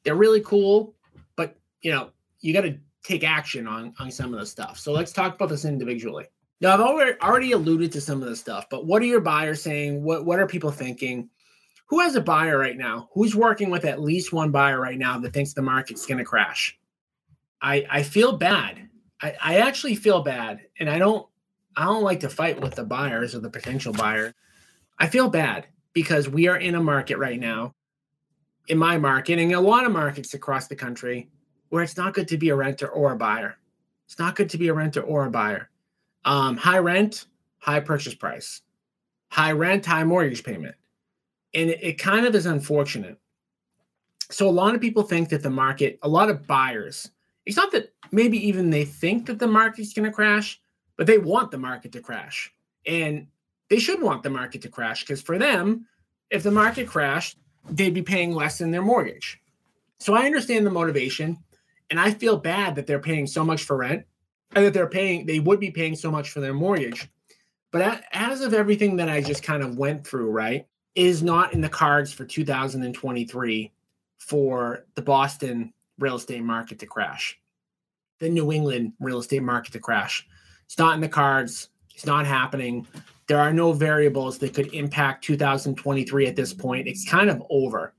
they're really cool, but you know, you got to take action on some of the stuff. So let's talk about this individually. Now, I've already alluded to some of the stuff, but what are your buyers saying? What are people thinking? Who has a buyer right now? Who's working with at least one buyer right now that thinks the market's going to crash? I feel bad. I actually feel bad. And I don't like to fight with the buyers or the potential buyer. I feel bad because we are in a market right now, in my market and a lot of markets across the country, where it's not good to be a renter or a buyer. It's not good to be a renter or a buyer. High rent, high purchase price. High rent, high mortgage payment. And it kind of is unfortunate. So a lot of people think that the market, a lot of buyers, it's not that maybe even they think that the market's going to crash, but they want the market to crash. And they should want the market to crash, because for them, if the market crashed, they'd be paying less than their mortgage. So I understand the motivation, and I feel bad that they're paying so much for rent and that they would be paying so much for their mortgage. But as of everything that I just kind of went through, right, is not in the cards for 2023 for the Boston real estate market to crash, the New England real estate market to crash. It's not in the cards. It's not happening. There are no variables that could impact 2023 at this point. It's kind of over.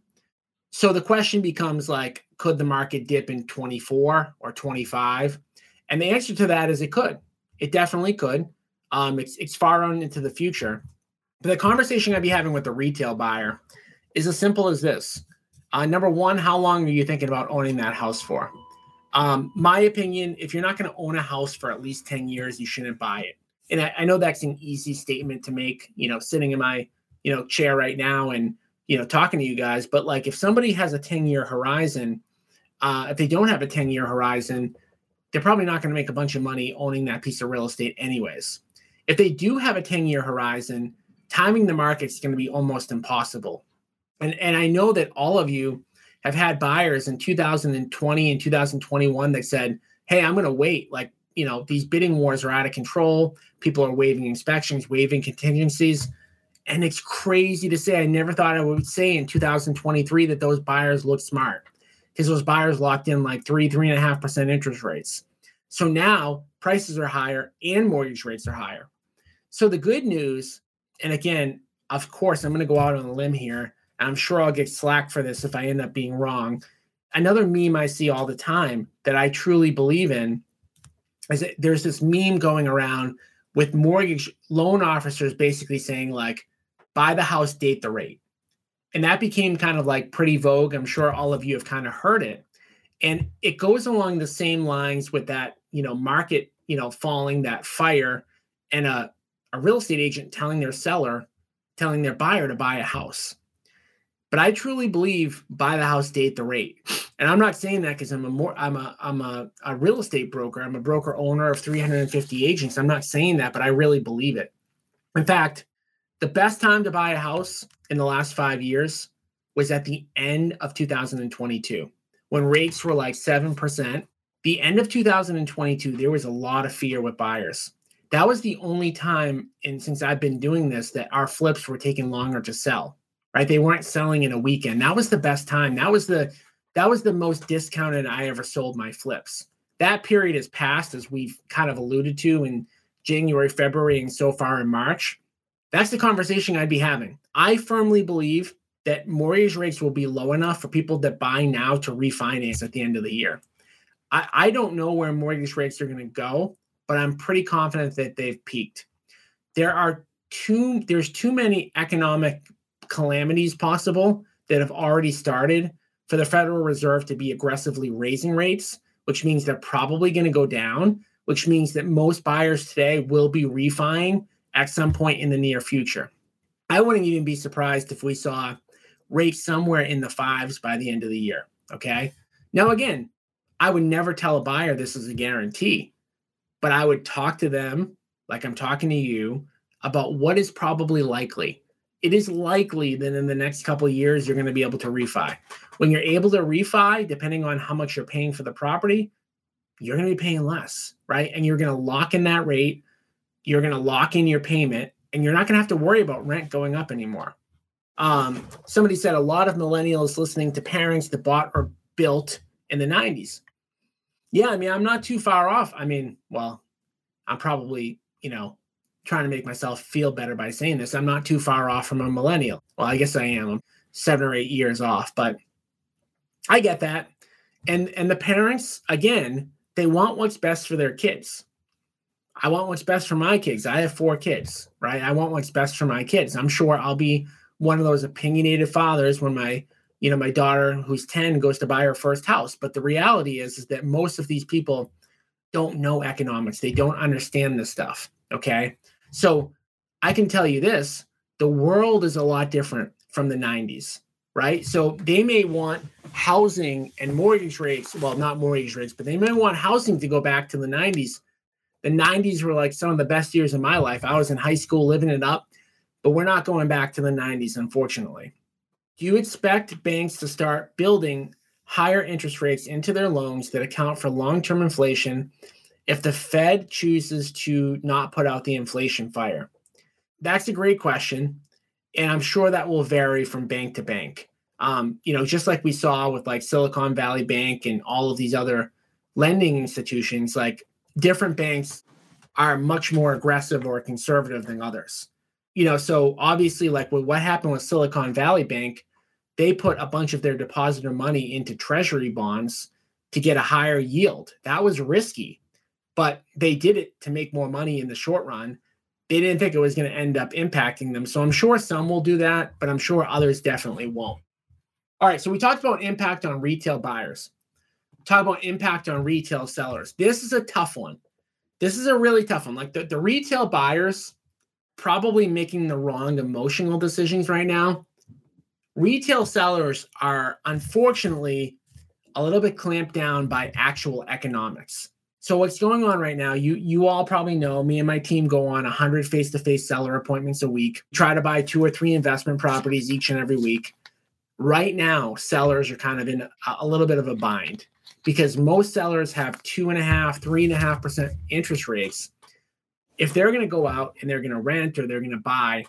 So the question becomes, like, could the market dip in 24 or 25? And the answer to that is it could. It definitely could. It's far on into the future. But the conversation I'd be having with the retail buyer is as simple as this. Number one, how long are you thinking about owning that house for? My opinion, if you're not going to own a house for at least 10 years, you shouldn't buy it. And I know that's an easy statement to make, you know, sitting in my, you know, chair right now and, you know, talking to you guys. But like, if somebody has a 10-year horizon, if they don't have a 10-year horizon, they're probably not going to make a bunch of money owning that piece of real estate anyways. If they do have a 10-year horizon, timing the market's going to be almost impossible. And I know that all of you have had buyers in 2020 and 2021 that said, hey, I'm going to wait. Like, you know, these bidding wars are out of control. People are waiving inspections, waiving contingencies. And it's crazy to say, I never thought I would say in 2023 that those buyers looked smart, because those buyers locked in like 3.5% interest rates. So now prices are higher and mortgage rates are higher. So the good news, and again, of course, I'm going to go out on a limb here. I'm sure I'll get slack for this if I end up being wrong. Another meme I see all the time that I truly believe in is that there's this meme going around with mortgage loan officers basically saying, like, buy the house, date the rate. And that became kind of like pretty vogue. I'm sure all of you have kind of heard it. And it goes along the same lines with that, you know, market, you know, falling, that fire, and a real estate agent telling their buyer to buy a house. But I truly believe buy the house, date the rate. And I'm not saying that because I'm a real estate broker. I'm a broker owner of 350 agents. I'm not saying that, but I really believe it. In fact, the best time to buy a house in the last 5 years was at the end of 2022, when rates were like 7%. The end of 2022, there was a lot of fear with buyers. That was the only time, and since I've been doing this, that our flips were taking longer to sell. Right? They weren't selling in a weekend. That was the best time. That was the most discounted I ever sold my flips. That period has passed, as we've kind of alluded to in January, February, and so far in March. That's the conversation I'd be having. I firmly believe that mortgage rates will be low enough for people that buy now to refinance at the end of the year. I don't know where mortgage rates are going to go, but I'm pretty confident that they've peaked. There's too many economic calamities possible that have already started for the Federal Reserve to be aggressively raising rates, which means they're probably going to go down, which means that most buyers today will be refining at some point in the near future. I wouldn't even be surprised if we saw rates somewhere in the fives by the end of the year, okay? Now, again, I would never tell a buyer this is a guarantee, but I would talk to them, like I'm talking to you, about what is probably likely. It is likely that in the next couple of years, you're going to be able to refi. When you're able to refi, depending on how much you're paying for the property, you're going to be paying less, right? And you're going to lock in that rate. You're going to lock in your payment, and you're not going to have to worry about rent going up anymore. Somebody said a lot of millennials listening to parents that bought or built in the 90s. Yeah, I mean, I'm not too far off. I mean, well, I'm probably, trying to make myself feel better by saying this. I'm not too far off from a millennial. Well, I guess I am. I'm 7 or 8 years off, but I get that. And the parents, again, they want what's best for their kids. I want what's best for my kids. I have 4 kids, right? I want what's best for my kids. I'm sure I'll be one of those opinionated fathers when my daughter who's 10 goes to buy her first house. But the reality is that most of these people don't know economics. They don't understand this stuff, okay? So I can tell you this, the world is a lot different from the 90s, right? So they may want housing and mortgage rates, well, not mortgage rates, but they may want housing to go back to the 90s. The 90s were like some of the best years of my life. I was in high school living it up, but we're not going back to the 90s, unfortunately. Do you expect banks to start building higher interest rates into their loans that account for long-term inflation if the Fed chooses to not put out the inflation fire? That's a great question. And I'm sure that will vary from bank to bank. Just like we saw with like Silicon Valley Bank and all of these other lending institutions, like different banks are much more aggressive or conservative than others. So obviously like with what happened with Silicon Valley Bank, they put a bunch of their depositor money into treasury bonds to get a higher yield. That was risky. But they did it to make more money in the short run. They didn't think it was going to end up impacting them. So I'm sure some will do that, but I'm sure others definitely won't. All right, so we talked about impact on retail buyers. Talk about impact on retail sellers. This is a tough one. This is a really tough one. Like the retail buyers probably making the wrong emotional decisions right now. Retail sellers are unfortunately a little bit clamped down by actual economics. So what's going on right now, you all probably know, me and my team go on 100 face-to-face seller appointments a week, try to buy 2 or 3 investment properties each and every week. Right now, sellers are kind of in a little bit of a bind because most sellers have 2.5%, 3.5% interest rates. If they're going to go out and they're going to rent or they're going to buy,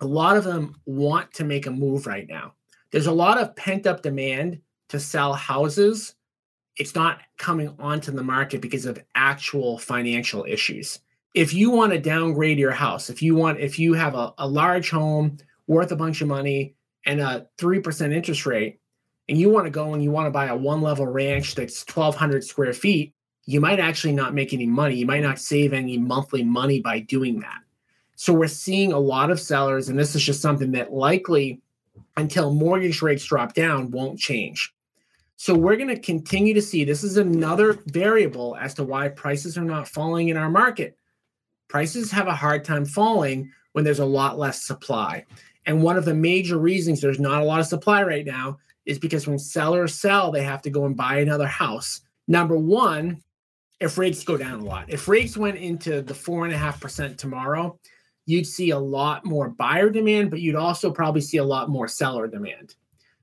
a lot of them want to make a move right now. There's a lot of pent-up demand to sell houses. It's not coming onto the market because of actual financial issues. If you want to downgrade your house, if you have a large home worth a bunch of money and a 3% interest rate, and you want to go and you want to buy a 1-level ranch that's 1,200 square feet, you might actually not make any money. You might not save any monthly money by doing that. So we're seeing a lot of sellers, and this is just something that likely, until mortgage rates drop down, won't change. So we're going to continue to see, this is another variable as to why prices are not falling in our market. Prices have a hard time falling when there's a lot less supply. And one of the major reasons there's not a lot of supply right now is because when sellers sell, they have to go and buy another house. Number one, if rates go down a lot, if rates went into the 4.5% tomorrow, you'd see a lot more buyer demand, but you'd also probably see a lot more seller demand.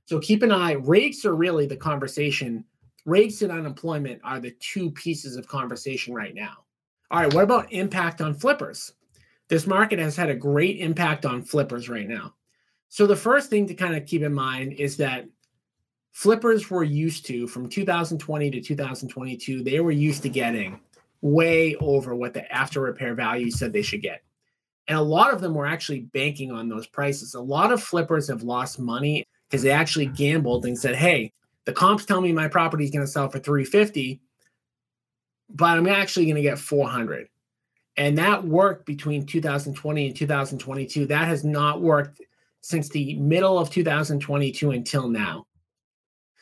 So keep an eye. Rates are really the conversation. Rates and unemployment are the two pieces of conversation right now. All right, what about impact on flippers? This market has had a great impact on flippers right now. So the first thing to kind of keep in mind is that flippers were used to, from 2020 to 2022, they were used to getting way over what the after repair value said they should get. And a lot of them were actually banking on those prices. A lot of flippers have lost money because they actually gambled and said, hey, the comps tell me my property is going to sell for $350, but I'm actually going to get $400. And that worked between 2020 and 2022. That has not worked since the middle of 2022 until now.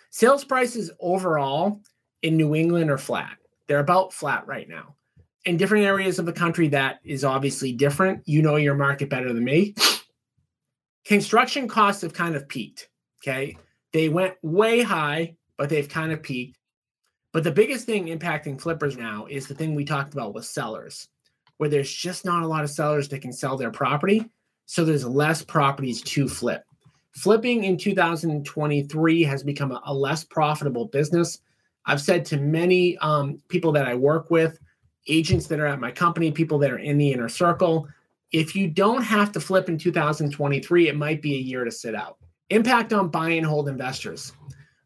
Sales prices overall in New England are flat. They're about flat right now. In different areas of the country, that is obviously different. You know your market better than me. Construction costs have kind of peaked, okay? They went way high, but they've kind of peaked. But the biggest thing impacting flippers now is the thing we talked about with sellers, where there's just not a lot of sellers that can sell their property, so there's less properties to flip. Flipping in 2023 has become a less profitable business. I've said to many people that I work with, agents that are at my company, people that are in the inner circle, if you don't have to flip in 2023, it might be a year to sit out. Impact on buy and hold investors.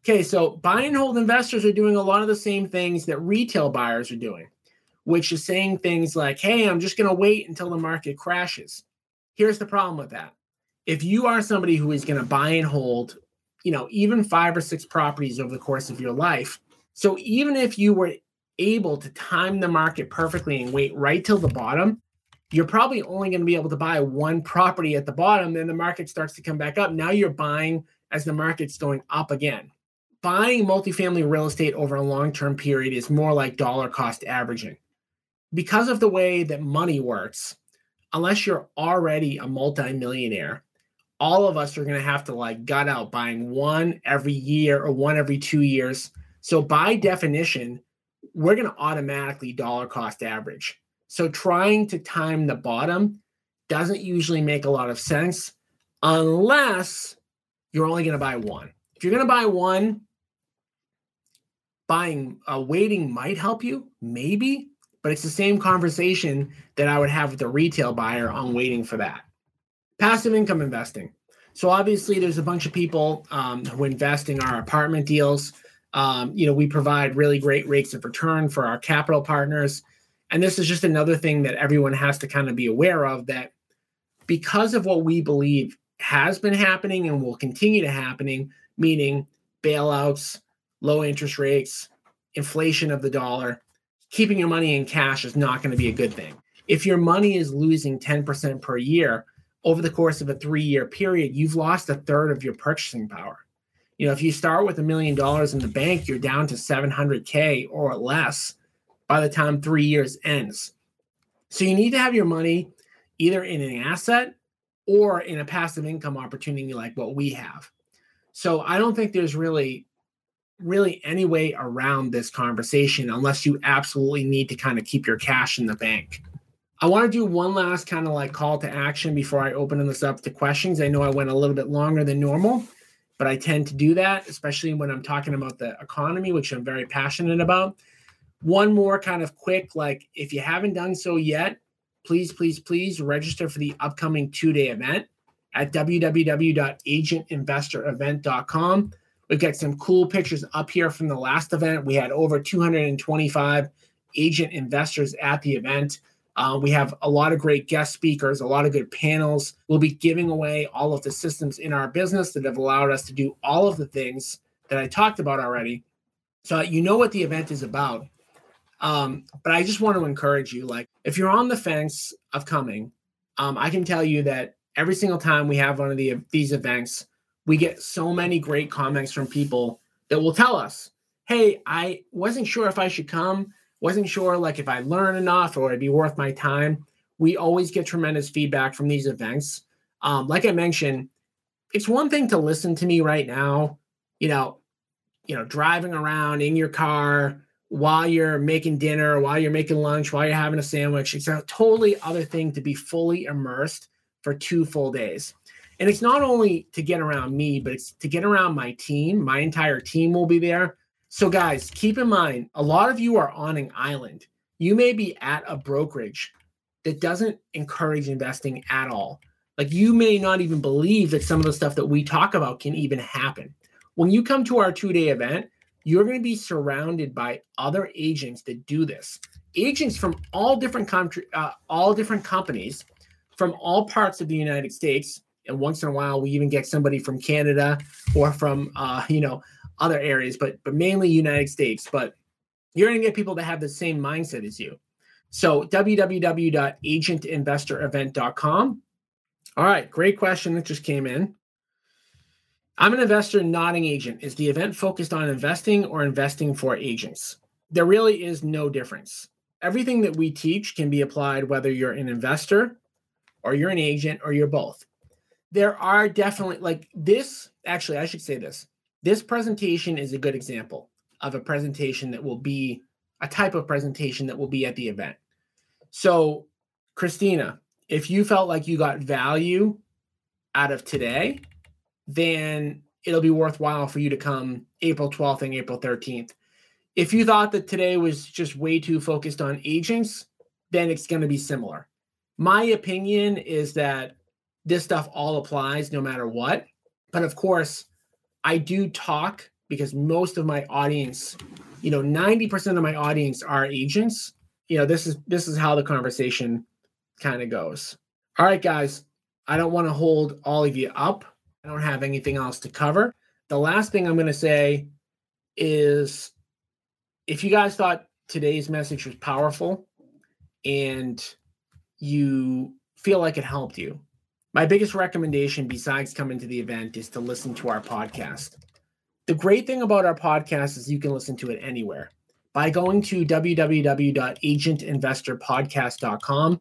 Okay, so buy and hold investors are doing a lot of the same things that retail buyers are doing, which is saying things like, hey, I'm just going to wait until the market crashes. Here's the problem with that. If you are somebody who is going to buy and hold, you know, even 5 or 6 properties over the course of your life, so even if you were able to time the market perfectly and wait right till the bottom, you're probably only going to be able to buy one property at the bottom. Then the market starts to come back up. Now you're buying as the market's going up again. Buying multifamily real estate over a long-term period is more like dollar cost averaging. Because of the way that money works, unless you're already a multimillionaire, all of us are going to have to like gut out buying one every year or one every 2 years. So by definition, we're going to automatically dollar cost average. So trying to time the bottom doesn't usually make a lot of sense unless you're only going to buy one. If you're going to buy one, buying a waiting might help you, maybe, but it's the same conversation that I would have with a retail buyer on waiting for that. Passive income investing. So obviously there's a bunch of people who invest in our apartment deals. We provide really great rates of return for our capital partners. And this is just another thing that everyone has to kind of be aware of, that because of what we believe has been happening and will continue to happening, meaning bailouts, low interest rates, inflation of the dollar, keeping your money in cash is not going to be a good thing. If your money is losing 10% per year over the course of a 3-year period, you've lost 1/3 of your purchasing power. You know, if you start with $1 million in the bank, you're down to $700K or less by the time 3 years ends. So you need to have your money either in an asset or in a passive income opportunity like what we have. So I don't think there's really any way around this conversation unless you absolutely need to kind of keep your cash in the bank. I want to do one last kind of like call to action before I open this up to questions. I know I went a little bit longer than normal, but I tend to do that, especially when I'm talking about the economy, which I'm very passionate about. One more kind of quick, like if you haven't done so yet, please register for the upcoming 2-day event at www.agentinvestorevent.com. We've got some cool pictures up here from the last event. We had over 225 agent investors at the event. We have a lot of great guest speakers, a lot of good panels. We'll be giving away all of the systems in our business that have allowed us to do all of the things that I talked about already. So you know what the event is about. But I just want to encourage you, like if you're on the fence of coming, I can tell you that every single time we have one of these events, we get so many great comments from people that will tell us, hey, I wasn't sure if I should come, wasn't sure like if I learn enough or it'd be worth my time. We always get tremendous feedback from these events. Like I mentioned, it's one thing to listen to me right now, you know, driving around in your car while you're making dinner, while you're making lunch, while you're having a sandwich. It's a totally other thing to be fully immersed for 2 full days. And it's not only to get around me, but it's to get around my team. My entire team will be there. So guys, keep in mind, a lot of you are on an island. You may be at a brokerage that doesn't encourage investing at all. Like you may not even believe that some of the stuff that we talk about can even happen. When you come to our two-day event, you're going to be surrounded by other agents that do this. Agents from all different companies, from all parts of the United States, and once in a while we even get somebody from Canada or from other areas, but mainly United States. But you're going to get people that have the same mindset as you. So www.agentinvestorevent.com. All right, great question that just came in. I'm an investor, not an agent. Is the event focused on investing or investing for agents? There really is no difference. Everything that we teach can be applied whether you're an investor or you're an agent or you're both. There are definitely This presentation is a good example of a presentation that will be a type of presentation that will be at the event. So, Christina, if you felt like you got value out of today, then it'll be worthwhile for you to come April 12th and April 13th. If you thought that today was just way too focused on agents, then it's going to be similar. My opinion is that this stuff all applies no matter what. But of course, I do talk because most of my audience, 90% of my audience are agents. This is how the conversation kind of goes. All right, guys, I don't want to hold all of you up. I don't have anything else to cover. The last thing I'm going to say is, if you guys thought today's message was powerful and you feel like it helped you, my biggest recommendation besides coming to the event is to listen to our podcast. The great thing about our podcast is you can listen to it anywhere by going to www.agentinvestorpodcast.com.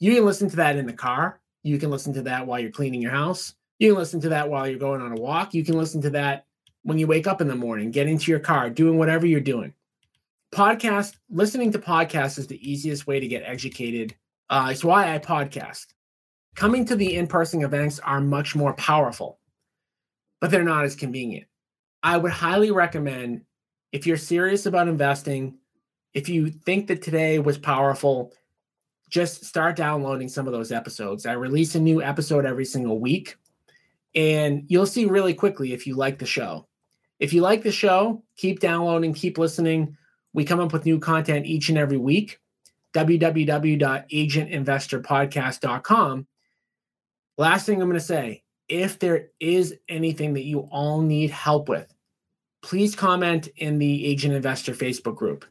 You can listen to that in the car. You can listen to that while you're cleaning your house. You can listen to that while you're going on a walk. You can listen to that when you wake up in the morning, get into your car, doing whatever you're doing. Listening to podcasts is the easiest way to get educated. It's why I podcast. Coming to the in-person events are much more powerful, but they're not as convenient. I would highly recommend, if you're serious about investing, if you think that today was powerful, just start downloading some of those episodes. I release a new episode every single week, and you'll see really quickly if you like the show. If you like the show, keep downloading, keep listening. We come up with new content each and every week. www.agentinvestorpodcast.com. Last thing I'm going to say, if there is anything that you all need help with, please comment in the Agent Investor Facebook group.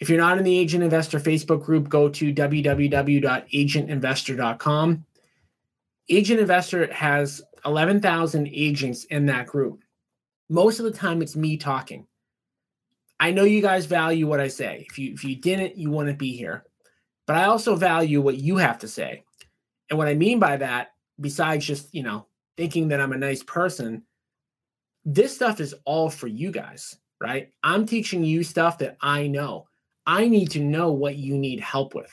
If you're not in the Agent Investor Facebook group, go to www.agentinvestor.com. Agent Investor has 11,000 agents in that group. Most of the time, it's me talking. I know you guys value what I say. If you didn't, you wouldn't be here. But I also value what you have to say. And what I mean by that, besides just, thinking that I'm a nice person, this stuff is all for you guys, right? I'm teaching you stuff that I know. I need to know what you need help with,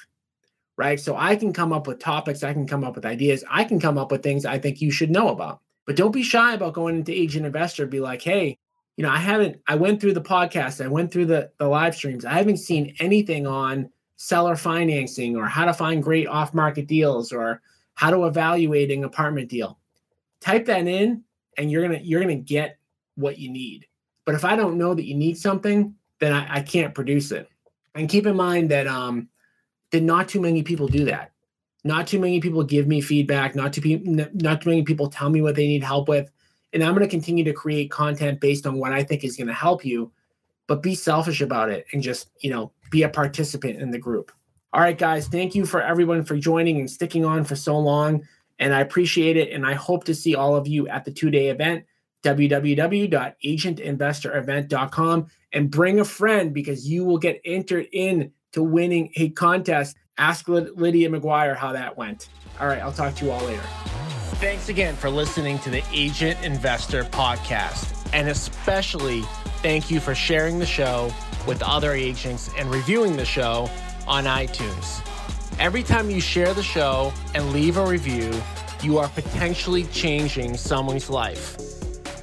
right? So I can come up with topics. I can come up with ideas. I can come up with things I think you should know about. But don't be shy about going into Agent Investor. Be like, hey, I went through the podcast. I went through the live streams. I haven't seen anything on seller financing or how to find great off-market deals or how to evaluate an apartment deal. Type that in and you're gonna get what you need. But if I don't know that you need something, then I can't produce it. And keep in mind that not too many people do that. Not too many people give me feedback. Not too many people tell me what they need help with. And I'm going to continue to create content based on what I think is going to help you, but be selfish about it and just, be a participant in the group. All right, guys, thank you for everyone for joining and sticking on for so long. And I appreciate it. And I hope to see all of you at the two-day event, www.agentinvestorevent.com, and bring a friend because you will get entered in to winning a contest. Ask Lydia McGuire how that went. All right, I'll talk to you all later. Thanks again for listening to the Agent Investor Podcast. And especially thank you for sharing the show with other agents and reviewing the show on iTunes. Every time you share the show and leave a review, you are potentially changing someone's life.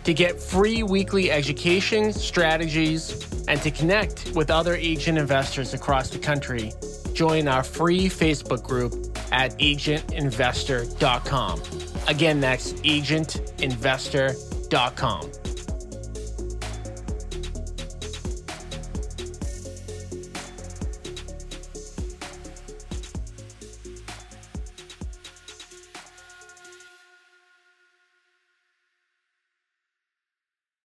To get free weekly education, strategies, and to connect with other agent investors across the country, join our free Facebook group at agentinvestor.com. Again, that's agentinvestor.com. ShadowStats.com.